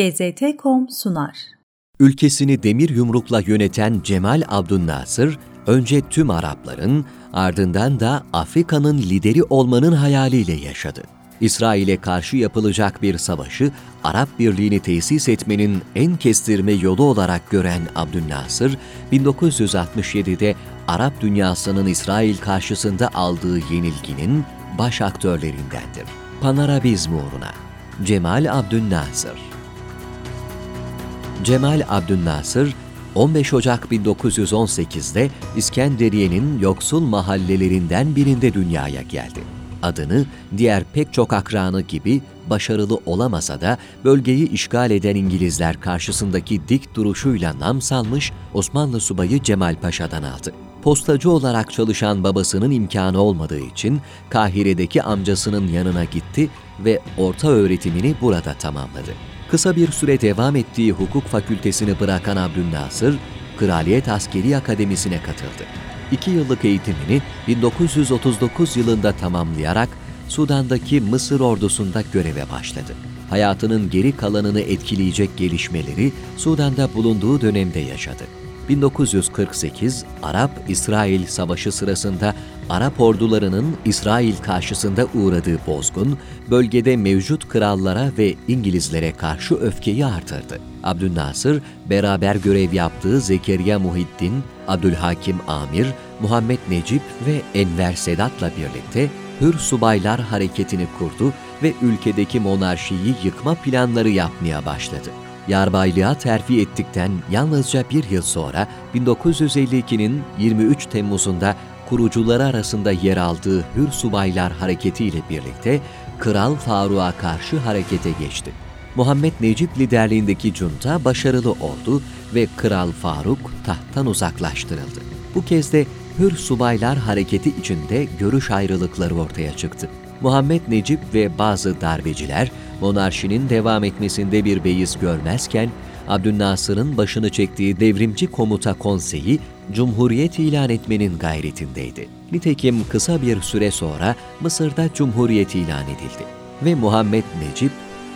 GZT.com sunar. Ülkesini demir yumrukla yöneten Cemal Abdünnasır, önce tüm Arapların, ardından da Afrika'nın lideri olmanın hayaliyle yaşadı. İsrail'e karşı yapılacak bir savaşı Arap Birliği'ni tesis etmenin en kestirme yolu olarak gören Abdünnasır, 1967'de Arap dünyasının İsrail karşısında aldığı yenilginin baş aktörlerindendir. Panarabizm uğruna. Cemal Abdünnasır. Cemal Abdünnasır, 15 Ocak 1918'de İskenderiye'nin yoksul mahallelerinden birinde dünyaya geldi. Adını diğer pek çok akranı gibi başarılı olamasa da bölgeyi işgal eden İngilizler karşısındaki dik duruşuyla nam salmış Osmanlı subayı Cemal Paşa'dan aldı. Postacı olarak çalışan babasının imkanı olmadığı için Kahire'deki amcasının yanına gitti ve orta öğretimini burada tamamladı. Kısa bir süre devam ettiği hukuk fakültesini bırakan Abdünnasır, Kraliyet Askeri Akademisi'ne katıldı. 2 yıllık eğitimini 1939 yılında tamamlayarak Sudan'daki Mısır ordusunda göreve başladı. Hayatının geri kalanını etkileyecek gelişmeleri Sudan'da bulunduğu dönemde yaşadı. 1948 Arap-İsrail Savaşı sırasında Arap ordularının İsrail karşısında uğradığı bozgun, bölgede mevcut krallara ve İngilizlere karşı öfkeyi artırdı. Abdünnasır, beraber görev yaptığı Zekeriya Muhiddin, Abdülhakim Amir, Muhammed Necip ve Enver Sedat'la birlikte Hür Subaylar Hareketi'ni kurdu ve ülkedeki monarşiyi yıkma planları yapmaya başladı. Yarbaylığa terfi ettikten yalnızca bir yıl sonra 1952'nin 23 Temmuz'unda kurucuları arasında yer aldığı Hür Subaylar Hareketi ile birlikte Kral Faruk'a karşı harekete geçti. Muhammed Necip liderliğindeki junta başarılı oldu ve Kral Faruk tahttan uzaklaştırıldı. Bu kez de Hür Subaylar Hareketi içinde görüş ayrılıkları ortaya çıktı. Muhammed Necip ve bazı darbeciler monarşinin devam etmesinde bir beis görmezken, Abdünnasır'ın başını çektiği Devrimci Komuta Konseyi, Cumhuriyet ilan etmenin gayretindeydi. Nitekim kısa bir süre sonra Mısır'da Cumhuriyet ilan edildi ve Muhammed Necip,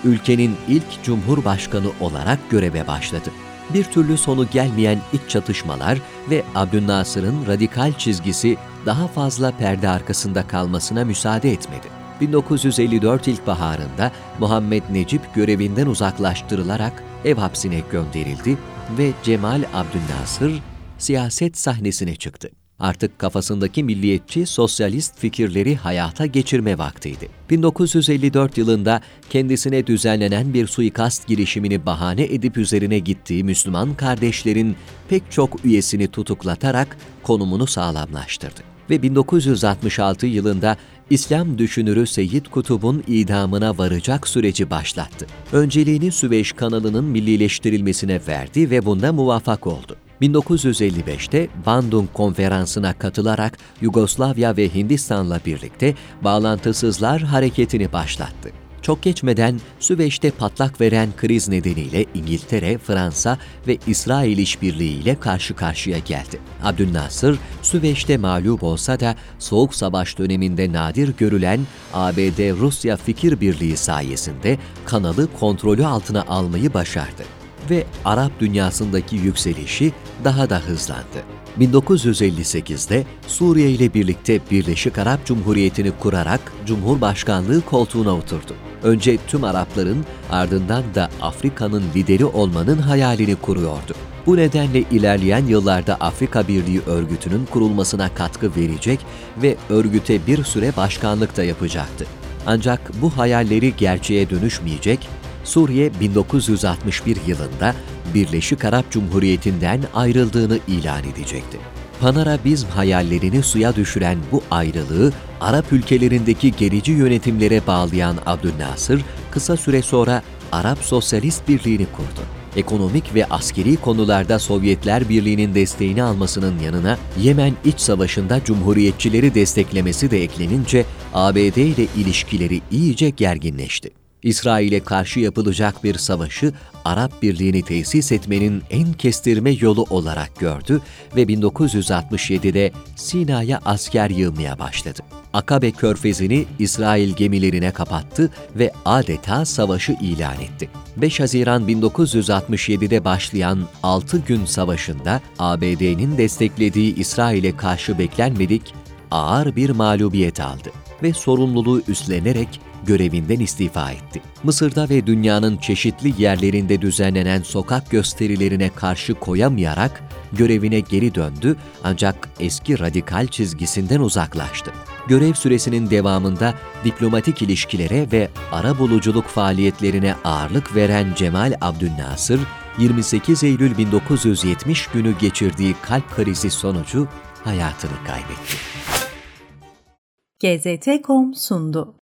ülkenin ilk Cumhurbaşkanı olarak göreve başladı. Bir türlü sonu gelmeyen iç çatışmalar ve Abdünnasır'ın radikal çizgisi daha fazla perde arkasında kalmasına müsaade etmedi. 1954 ilkbaharında Muhammed Necip görevinden uzaklaştırılarak ev hapsine gönderildi ve Cemal Abdünnasır siyaset sahnesine çıktı. Artık kafasındaki milliyetçi, sosyalist fikirleri hayata geçirme vaktiydi. 1954 yılında kendisine düzenlenen bir suikast girişimini bahane edip üzerine gittiği Müslüman kardeşlerin pek çok üyesini tutuklatarak konumunu sağlamlaştırdı. Ve 1966 yılında İslam düşünürü Seyyid Kutub'un idamına varacak süreci başlattı. Önceliğini Süveyş kanalının millileştirilmesine verdi ve bunda muvaffak oldu. 1955'te Bandung Konferansı'na katılarak Yugoslavya ve Hindistan'la birlikte Bağlantısızlar Hareketi'ni başlattı. Çok geçmeden Süveyş'te patlak veren kriz nedeniyle İngiltere, Fransa ve İsrail işbirliğiyle karşı karşıya geldi. Abdünnasır, Süveyş'te mağlup olsa da Soğuk Savaş döneminde nadir görülen ABD-Rusya fikir birliği sayesinde kanalı kontrolü altına almayı başardı ve Arap dünyasındaki yükselişi daha da hızlandı. 1958'de Suriye ile birlikte Birleşik Arap Cumhuriyeti'ni kurarak Cumhurbaşkanlığı koltuğuna oturdu. Önce tüm Arapların, ardından da Afrika'nın lideri olmanın hayalini kuruyordu. Bu nedenle ilerleyen yıllarda Afrika Birliği örgütünün kurulmasına katkı verecek ve örgüte bir süre başkanlık da yapacaktı. Ancak bu hayalleri gerçeğe dönüşmeyecek, Suriye 1961 yılında Birleşik Arap Cumhuriyeti'nden ayrıldığını ilan edecekti. Panarabizm hayallerini suya düşüren bu ayrılığı Arap ülkelerindeki gerici yönetimlere bağlayan Abdünnasır, kısa süre sonra Arap Sosyalist Birliği'ni kurdu. Ekonomik ve askeri konularda Sovyetler Birliği'nin desteğini almasının yanına Yemen İç Savaşı'nda Cumhuriyetçileri desteklemesi de eklenince ABD ile ilişkileri iyice gerginleşti. İsrail'e karşı yapılacak bir savaşı Arap Birliği'ni tesis etmenin en kestirme yolu olarak gördü ve 1967'de Sina'ya asker yığmaya başladı. Akabe Körfezi'ni İsrail gemilerine kapattı ve adeta savaşı ilan etti. 5 Haziran 1967'de başlayan 6 gün savaşında ABD'nin desteklediği İsrail'e karşı beklenmedik ağır bir mağlubiyet aldı ve sorumluluğu üstlenerek görevinden istifa etti. Mısır'da ve dünyanın çeşitli yerlerinde düzenlenen sokak gösterilerine karşı koyamayarak görevine geri döndü ancak eski radikal çizgisinden uzaklaştı. Görev süresinin devamında diplomatik ilişkilere ve arabuluculuk faaliyetlerine ağırlık veren Cemal Abdünnasır, 28 Eylül 1970 günü geçirdiği kalp krizi sonucu hayatını kaybetti. GZT.com sundu.